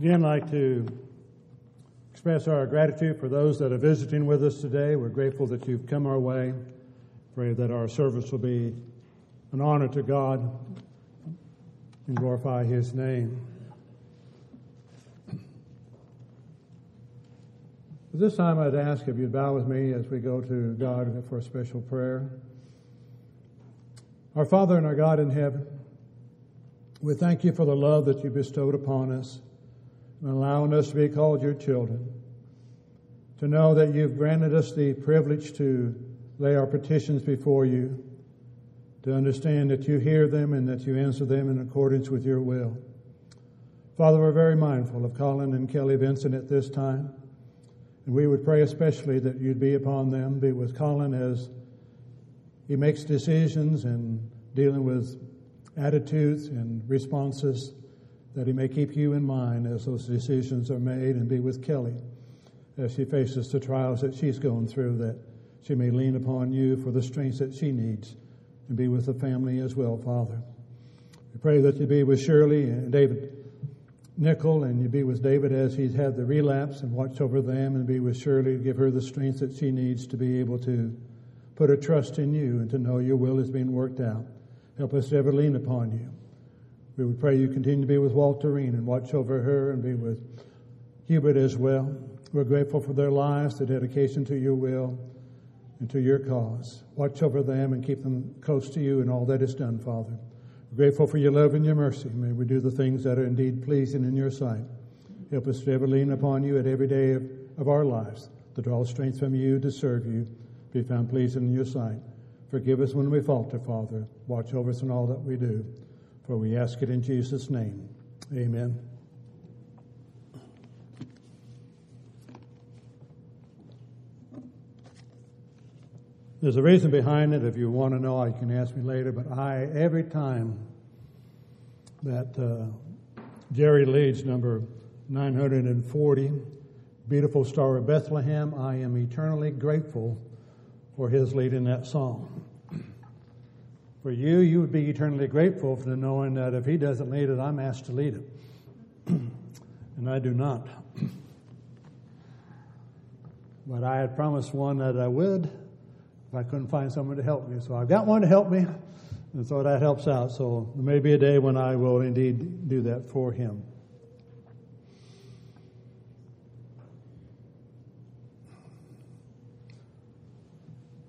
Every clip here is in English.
Again, I'd like to express our gratitude for those that are visiting with us today. We're grateful that you've come our way. Pray that our service will be an honor to God and glorify His name. At this time, I'd ask if you'd bow with me as we go to God for a special prayer. Our Father and our God in heaven, we thank you for the love that you bestowed upon us and allowing us to be called your children, to know that you've granted us the privilege to lay our petitions before you, to understand that you hear them and that you answer them in accordance with your will. Father, we're very mindful of Colin and Kelly Vincent at this time, and we would pray especially that you'd be upon them, be with Colin as he makes decisions and dealing with attitudes and responses, that he may keep you in mind as those decisions are made, and be with Kelly as she faces the trials that she's going through, that she may lean upon you for the strength that she needs, and be with the family as well, Father. We pray that you be with Shirley and David Nichol, and you be with David as he's had the relapse, and watch over them, and be with Shirley to give her the strength that she needs to be able to put her trust in you and to know your will is being worked out. Help us to ever lean upon you. We would pray you continue to be with Walterine and watch over her, and be with Hubert as well. We're grateful for their lives, their dedication to your will and to your cause. Watch over them and keep them close to you in all that is done, Father. We're grateful for your love and your mercy. May we do the things that are indeed pleasing in your sight. Help us to ever lean upon you at every day of our lives, to draw strength from you to serve you, be found pleasing in your sight. Forgive us when we falter, Father. Watch over us in all that we do. For we ask it in Jesus' name. Amen. There's a reason behind it. If you want to know, you can ask me later. But every time that Jerry leads number 940, Beautiful Star of Bethlehem, I am eternally grateful for his leading that song. For you would be eternally grateful for knowing that if he doesn't lead it, I'm asked to lead it. And I do not. But I had promised one that I would if I couldn't find someone to help me. So I've got one to help me, and so that helps out. So there may be a day when I will indeed do that for him.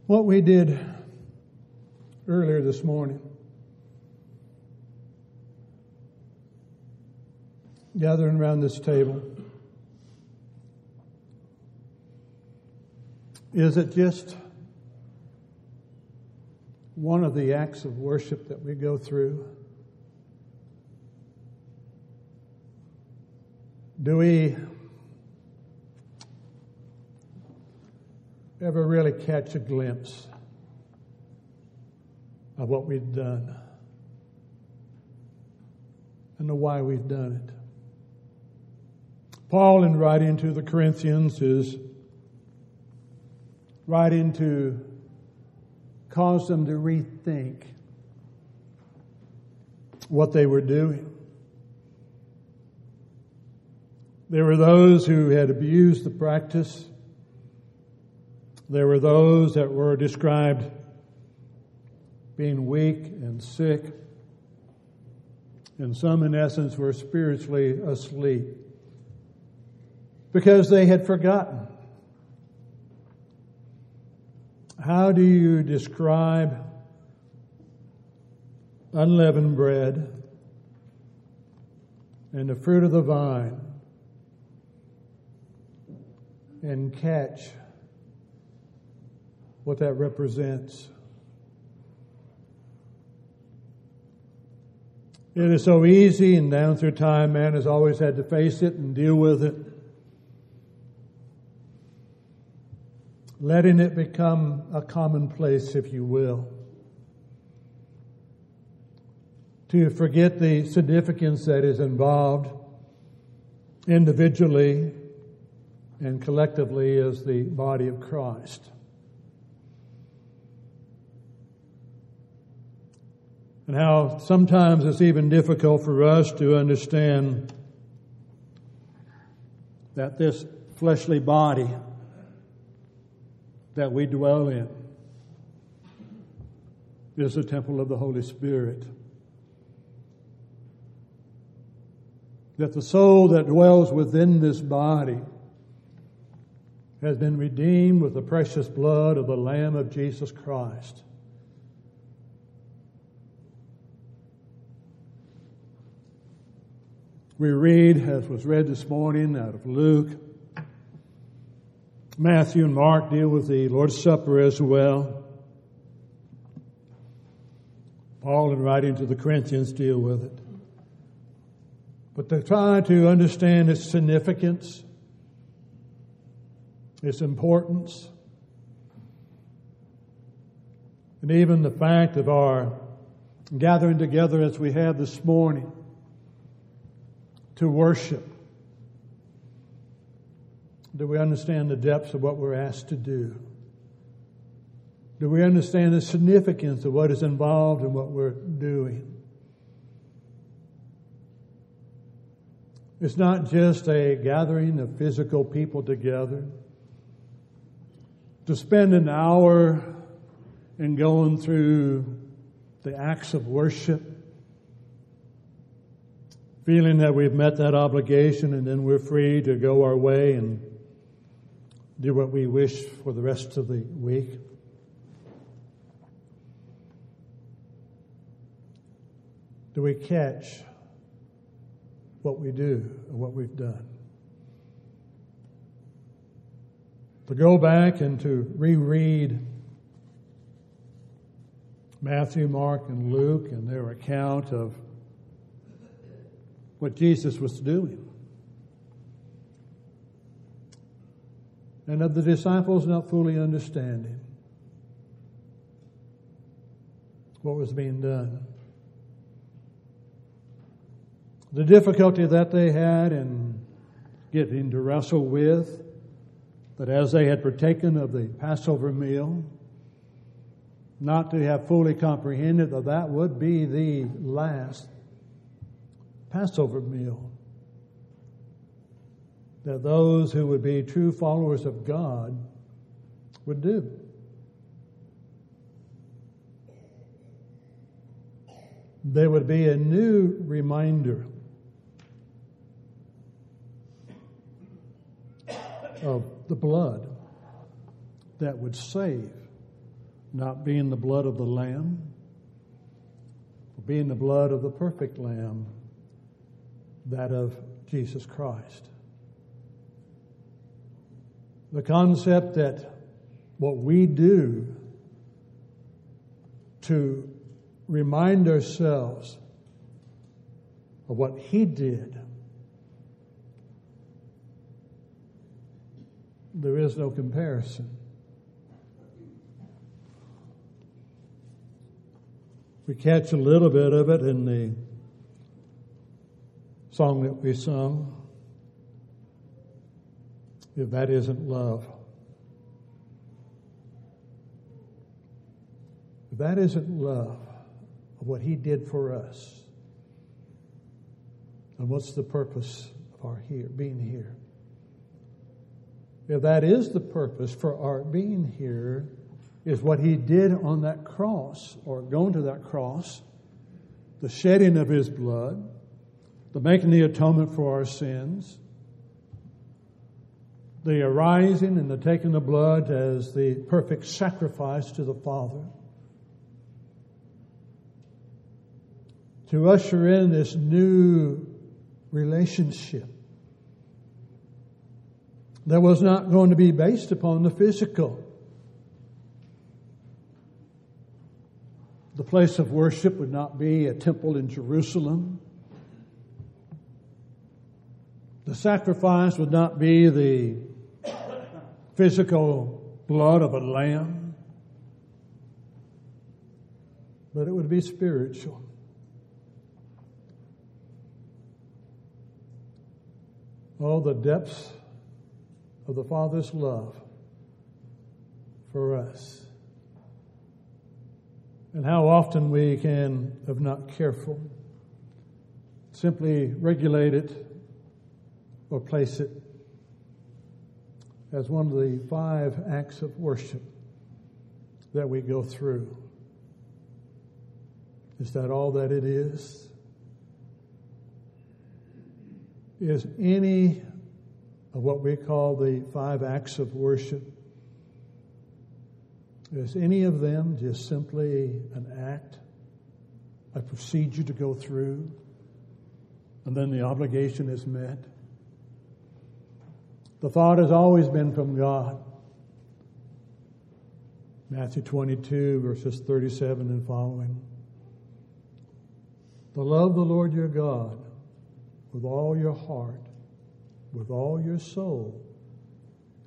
What we did earlier this morning, gathering around this table, is it just one of the acts of worship that we go through? Do we ever really catch a glimpse of what we've done and the why we've done it? Paul, in writing to the Corinthians, is writing to cause them to rethink what they were doing. There were those who had abused the practice. There were those that were described being weak and sick, and some, in essence, were spiritually asleep because they had forgotten. How do you describe unleavened bread and the fruit of the vine and catch what that represents? It is so easy, and down through time, man has always had to face it and deal with it, letting it become a commonplace, if you will, to forget the significance that is involved individually and collectively as the body of Christ. And how sometimes it's even difficult for us to understand that this fleshly body that we dwell in is the temple of the Holy Spirit. That the soul that dwells within this body has been redeemed with the precious blood of the Lamb of Jesus Christ. We read, as was read this morning out of Luke, Matthew and Mark deal with the Lord's Supper as well. Paul, in writing to the Corinthians, deal with it. But to try to understand its significance, its importance, and even the fact of our gathering together as we have this morning to worship, do we understand the depths of what we're asked to do? Do we understand the significance of what is involved in what we're doing? It's not just a gathering of physical people together. To spend an hour in going through the acts of worship, feeling that we've met that obligation and then we're free to go our way and do what we wish for the rest of the week. Do we catch what we do and what we've done? To go back and to reread Matthew, Mark, and Luke and their account of what Jesus was doing and of the disciples not fully understanding what was being done. The difficulty that they had in getting to wrestle with, that as they had partaken of the Passover meal, not to have fully comprehended that that would be the last Passover meal. That those who would be true followers of God would do. There would be a new reminder of the blood that would save, not being the blood of the Lamb, but being the blood of the perfect Lamb, that of Jesus Christ. The concept that what we do to remind ourselves of what He did, there is no comparison. We catch a little bit of it in the song that we sung, if that isn't love. If that isn't love of what He did for us, then what's the purpose of our here being here? If that is the purpose for our being here, is what He did on that cross, or going to that cross, the shedding of His blood, the making the atonement for our sins, the arising and the taking of blood as the perfect sacrifice to the Father, to usher in this new relationship that was not going to be based upon the physical. The place of worship would not be a temple in Jerusalem. The sacrifice would not be the physical blood of a lamb, but it would be spiritual. Oh, the depths of the Father's love for us. And how often we can, if not careful, simply regulate it or place it as one of the 5 acts of worship that we go through. Is that all that it is? Is any of what we call the 5 acts of worship, is any of them just simply an act, a procedure to go through, and then the obligation is met? The thought has always been from God. Matthew 22, verses 37 and following. To love the Lord your God with all your heart, with all your soul,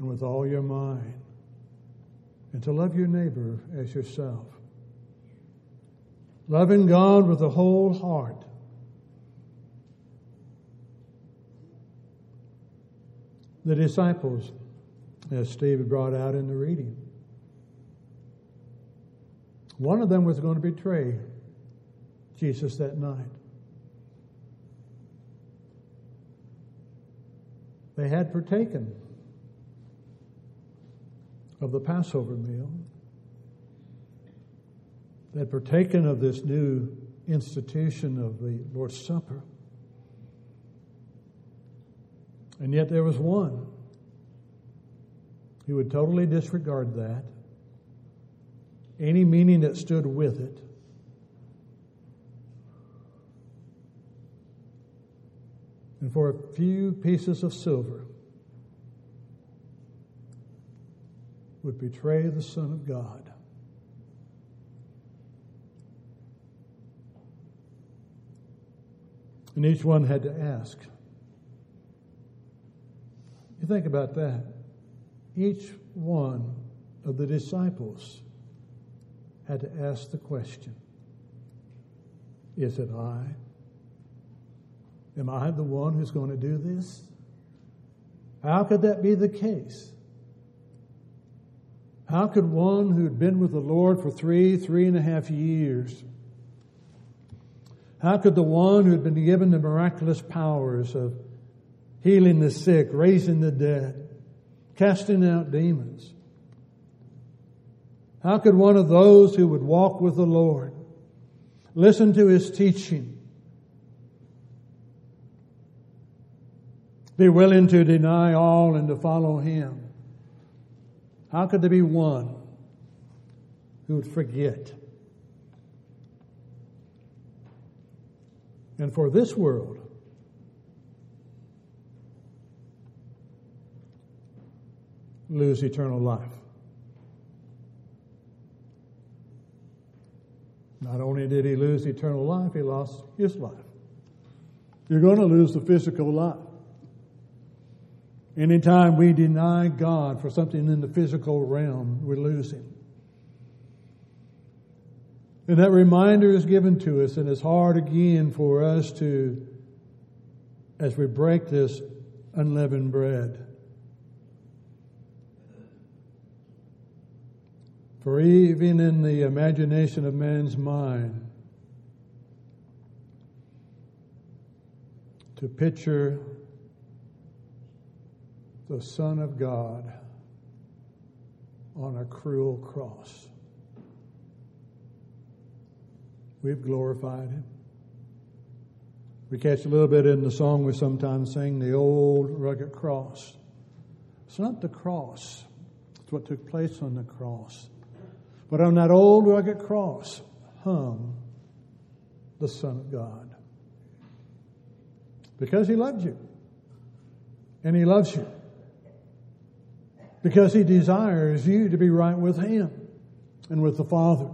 and with all your mind. And to love your neighbor as yourself. Loving God with the whole heart. The disciples, as Steve had brought out in the reading, one of them was going to betray Jesus that night. They had partaken of the Passover meal. They had partaken of this new institution of the Lord's Supper. And yet there was one who would totally disregard that, any meaning that stood with it. And for a few pieces of silver would betray the Son of God. And each one had to ask. You think about that. Each one of the disciples had to ask the question, is it I? Am I the one who's going to do this? How could that be the case? How could one who'd been with the Lord for 3.5 years, how could the one who'd been given the miraculous powers of healing the sick, raising the dead, casting out demons, how could one of those who would walk with the Lord, listen to his teaching, be willing to deny all and to follow him? How could there be one who would forget? And for this world, lose eternal life. Not only did he lose eternal life, he lost his life. You're going to lose the physical life. Anytime we deny God for something in the physical realm, we lose him. And that reminder is given to us, and it's hard again for us to, as we break this unleavened bread, for even in the imagination of man's mind, to picture the Son of God on a cruel cross. We've glorified him. We catch a little bit in the song we sometimes sing, the old rugged cross. It's not the cross. It's what took place on the cross. But on that old rugged cross hung the Son of God. Because he loved you. And he loves you. Because he desires you to be right with him and with the Father.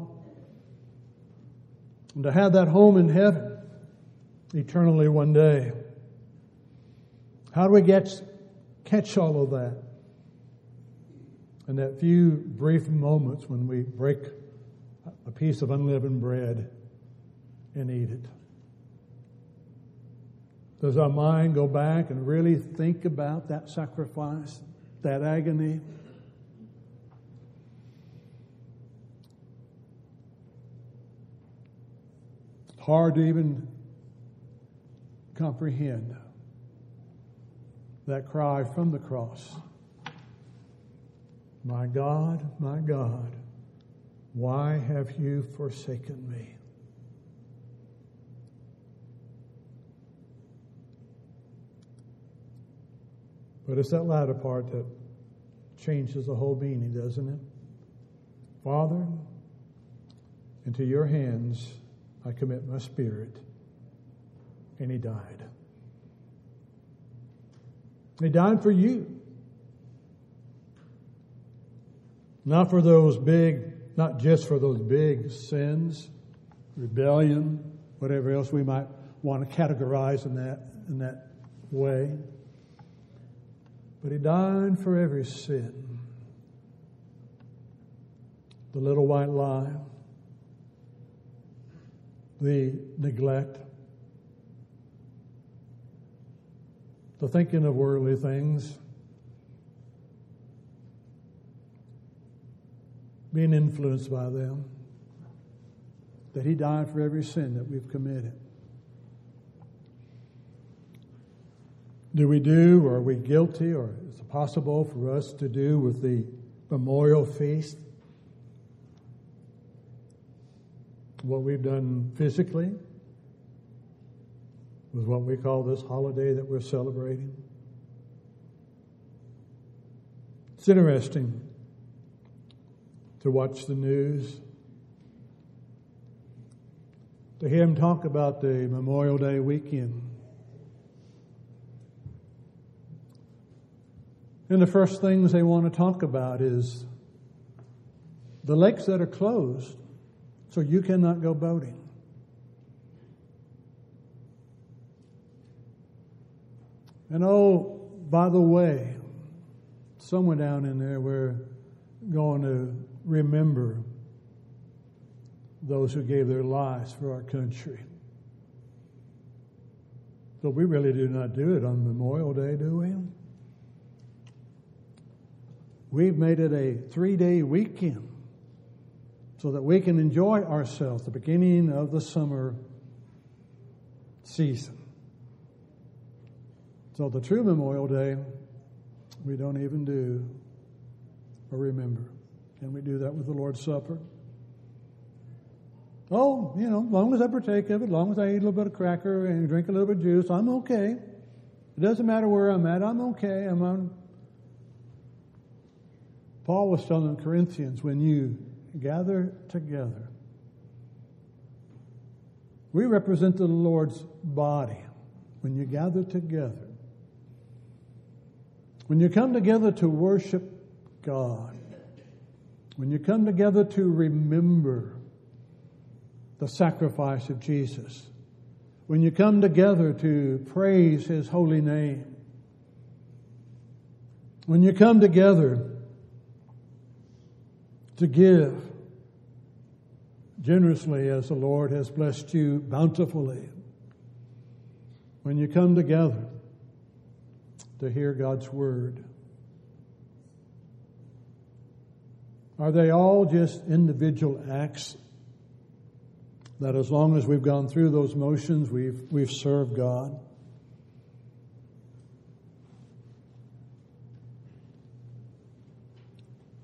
And to have that home in heaven eternally one day. How do we catch all of that? In that few brief moments when we break a piece of unleavened bread and eat it. Does our mind go back and really think about that sacrifice, that agony? It's hard to even comprehend that cry from the cross. my God, why have you forsaken me? But it's that latter part that changes the whole meaning, doesn't it? Father, into your hands I commit my spirit. And he died. He died for you. Not for those big, not just for those big sins, rebellion, whatever else we might want to categorize in that way. But he died for every sin. The little white lie, the neglect, the thinking of worldly things, being influenced by them, that he died for every sin that we've committed. Do we do, or are we guilty, or is it possible for us to do with the memorial feast what we've done physically with what we call this holiday that we're celebrating? It's interesting to watch the news, to hear him talk about the Memorial Day weekend. And the first things they want to talk about is the lakes that are closed, so you cannot go boating. And oh, by the way, somewhere down in there we're going to remember those who gave their lives for our country. But we really do not do it on Memorial Day, do we? We've made it a 3-day weekend so that we can enjoy ourselves at the beginning of the summer season. So the true Memorial Day, we don't even do or remember. And we do that with the Lord's Supper. Oh, you know, as long as I partake of it, as long as I eat a little bit of cracker and drink a little bit of juice, I'm okay. It doesn't matter where I'm at, I'm okay. Paul was telling the Corinthians, when you gather together, we represent the Lord's body. When you gather together, when you come together to worship God, when you come together to remember the sacrifice of Jesus, when you come together to praise his holy name, when you come together to give generously as the Lord has blessed you bountifully, when you come together to hear God's word, are they all just individual acts that as long as we've gone through those motions, we've served God?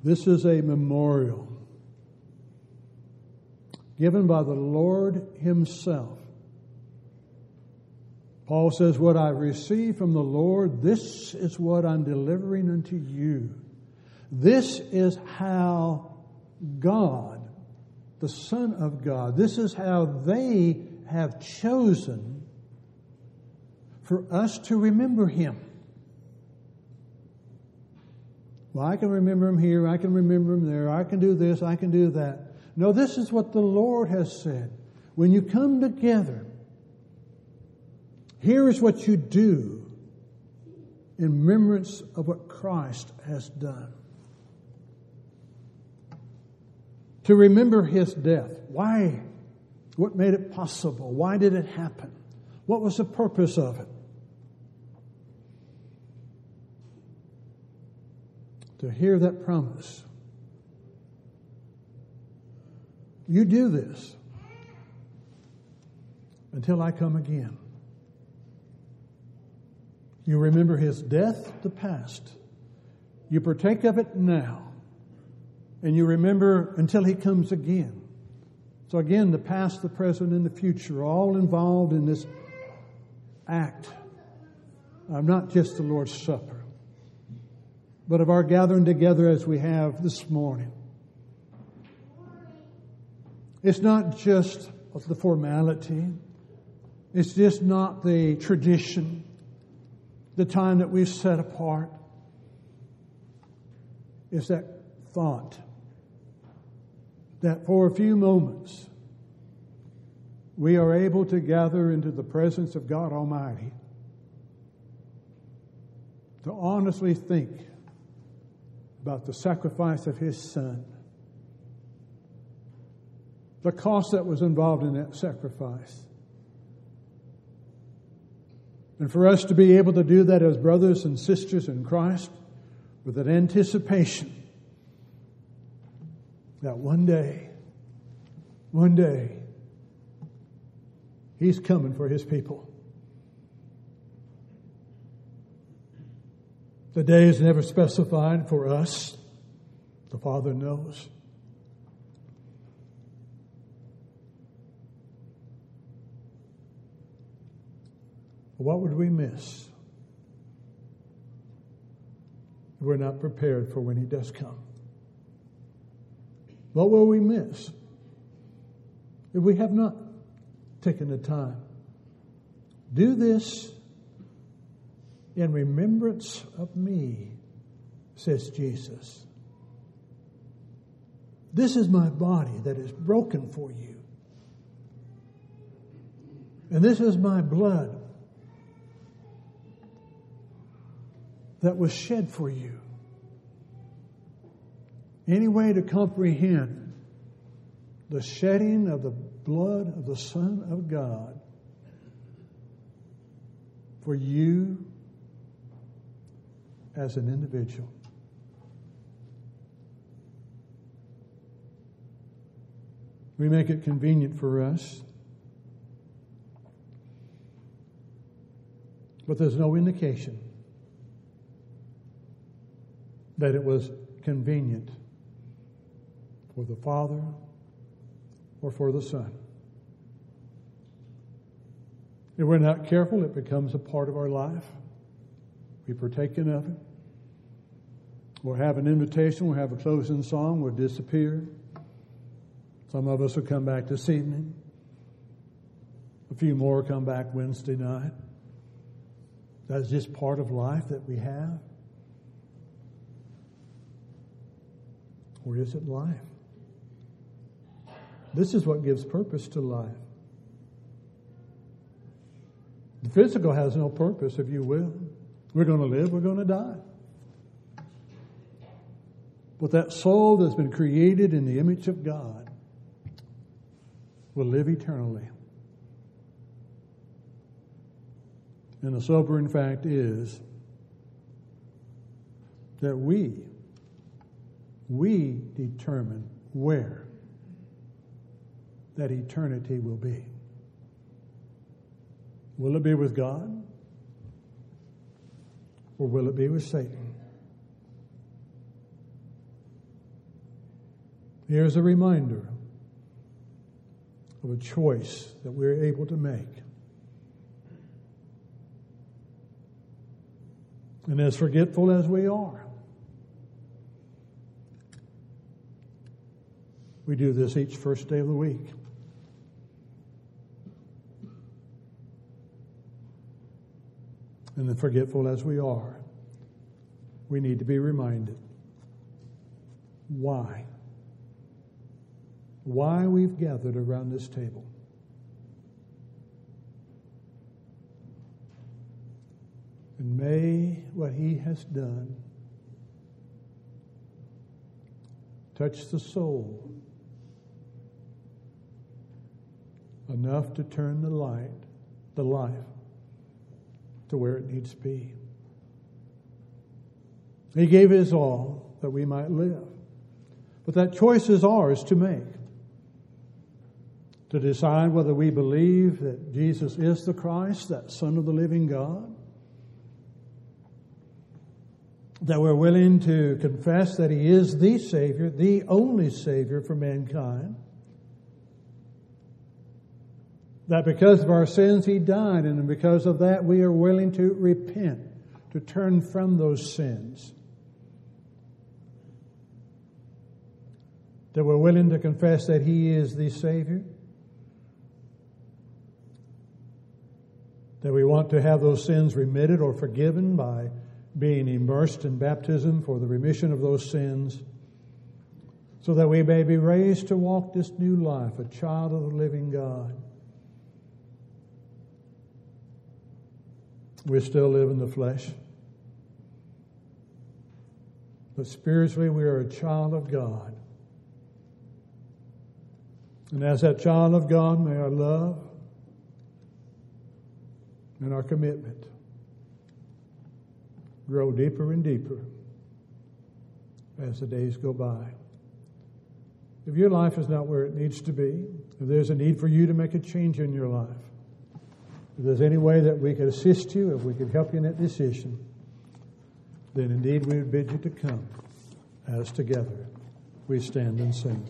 This is a memorial given by the Lord himself. Paul says, what I received from the Lord, this is what I'm delivering unto you. This is how God, the Son of God, this is how they have chosen for us to remember him. Well, I can remember him here, I can remember him there, I can do this, I can do that. No, this is what the Lord has said. When you come together, here is what you do in remembrance of what Christ has done. To remember his death. Why? What made it possible? Why did it happen? What was the purpose of it? To hear that promise. You do this until I come again. You remember his death, the past. You partake of it now. And you remember until he comes again. So again, the past, the present, and the future are all involved in this act of not just the Lord's Supper, but of our gathering together as we have this morning. It's not just the formality. It's just not the tradition, the time that we've set apart. It's that thought that for a few moments we are able to gather into the presence of God Almighty to honestly think about the sacrifice of His Son, the cost that was involved in that sacrifice. And for us to be able to do that as brothers and sisters in Christ with an anticipation that one day, He's coming for His people. The day is never specified for us. The Father knows. What would we miss if we're not prepared for when He does come? What will we miss if we have not taken the time? Do this in remembrance of me, says Jesus. This is my body that is broken for you. And this is my blood that was shed for you. Any way to comprehend the shedding of the blood of the Son of God for you as an individual? We make it convenient for us, but there's no indication that it was convenient for the Father or for the Son. If we're not careful, it becomes a part of our life. We partake in of it. We'll have an invitation. We'll have a closing song. We'll disappear. Some of us will come back this evening. A few more come back Wednesday night. That's just part of life that we have. Or is it life? This is what gives purpose to life. The physical has no purpose, if you will. We're going to live, we're going to die. But that soul that's been created in the image of God will live eternally. And the sobering fact is that we determine where that eternity will be. Will it be with God? Or will it be with Satan? Here's a reminder of a choice that we're able to make. And as forgetful as we are, we do this each first day of the week. And then forgetful as we are, we need to be reminded why. Why we've gathered around this table. And may what He has done touch the soul enough to turn the life, to where it needs to be. He gave His all that we might live. But that choice is ours to make. To decide whether we believe that Jesus is the Christ, that Son of the living God, that we're willing to confess that He is the Savior, the only Savior for mankind. That because of our sins He died, and because of that we are willing to repent, to turn from those sins. That we're willing to confess that He is the Savior. That we want to have those sins remitted or forgiven by being immersed in baptism for the remission of those sins, so that we may be raised to walk this new life, a child of the living God. We still live in the flesh, but spiritually we are a child of God. And as that child of God, may our love and our commitment grow deeper and deeper as the days go by. If your life is not where it needs to be, if there's a need for you to make a change in your life, if there's any way that we could assist you, if we could help you in that decision, then indeed we would bid you to come as together we stand and sing.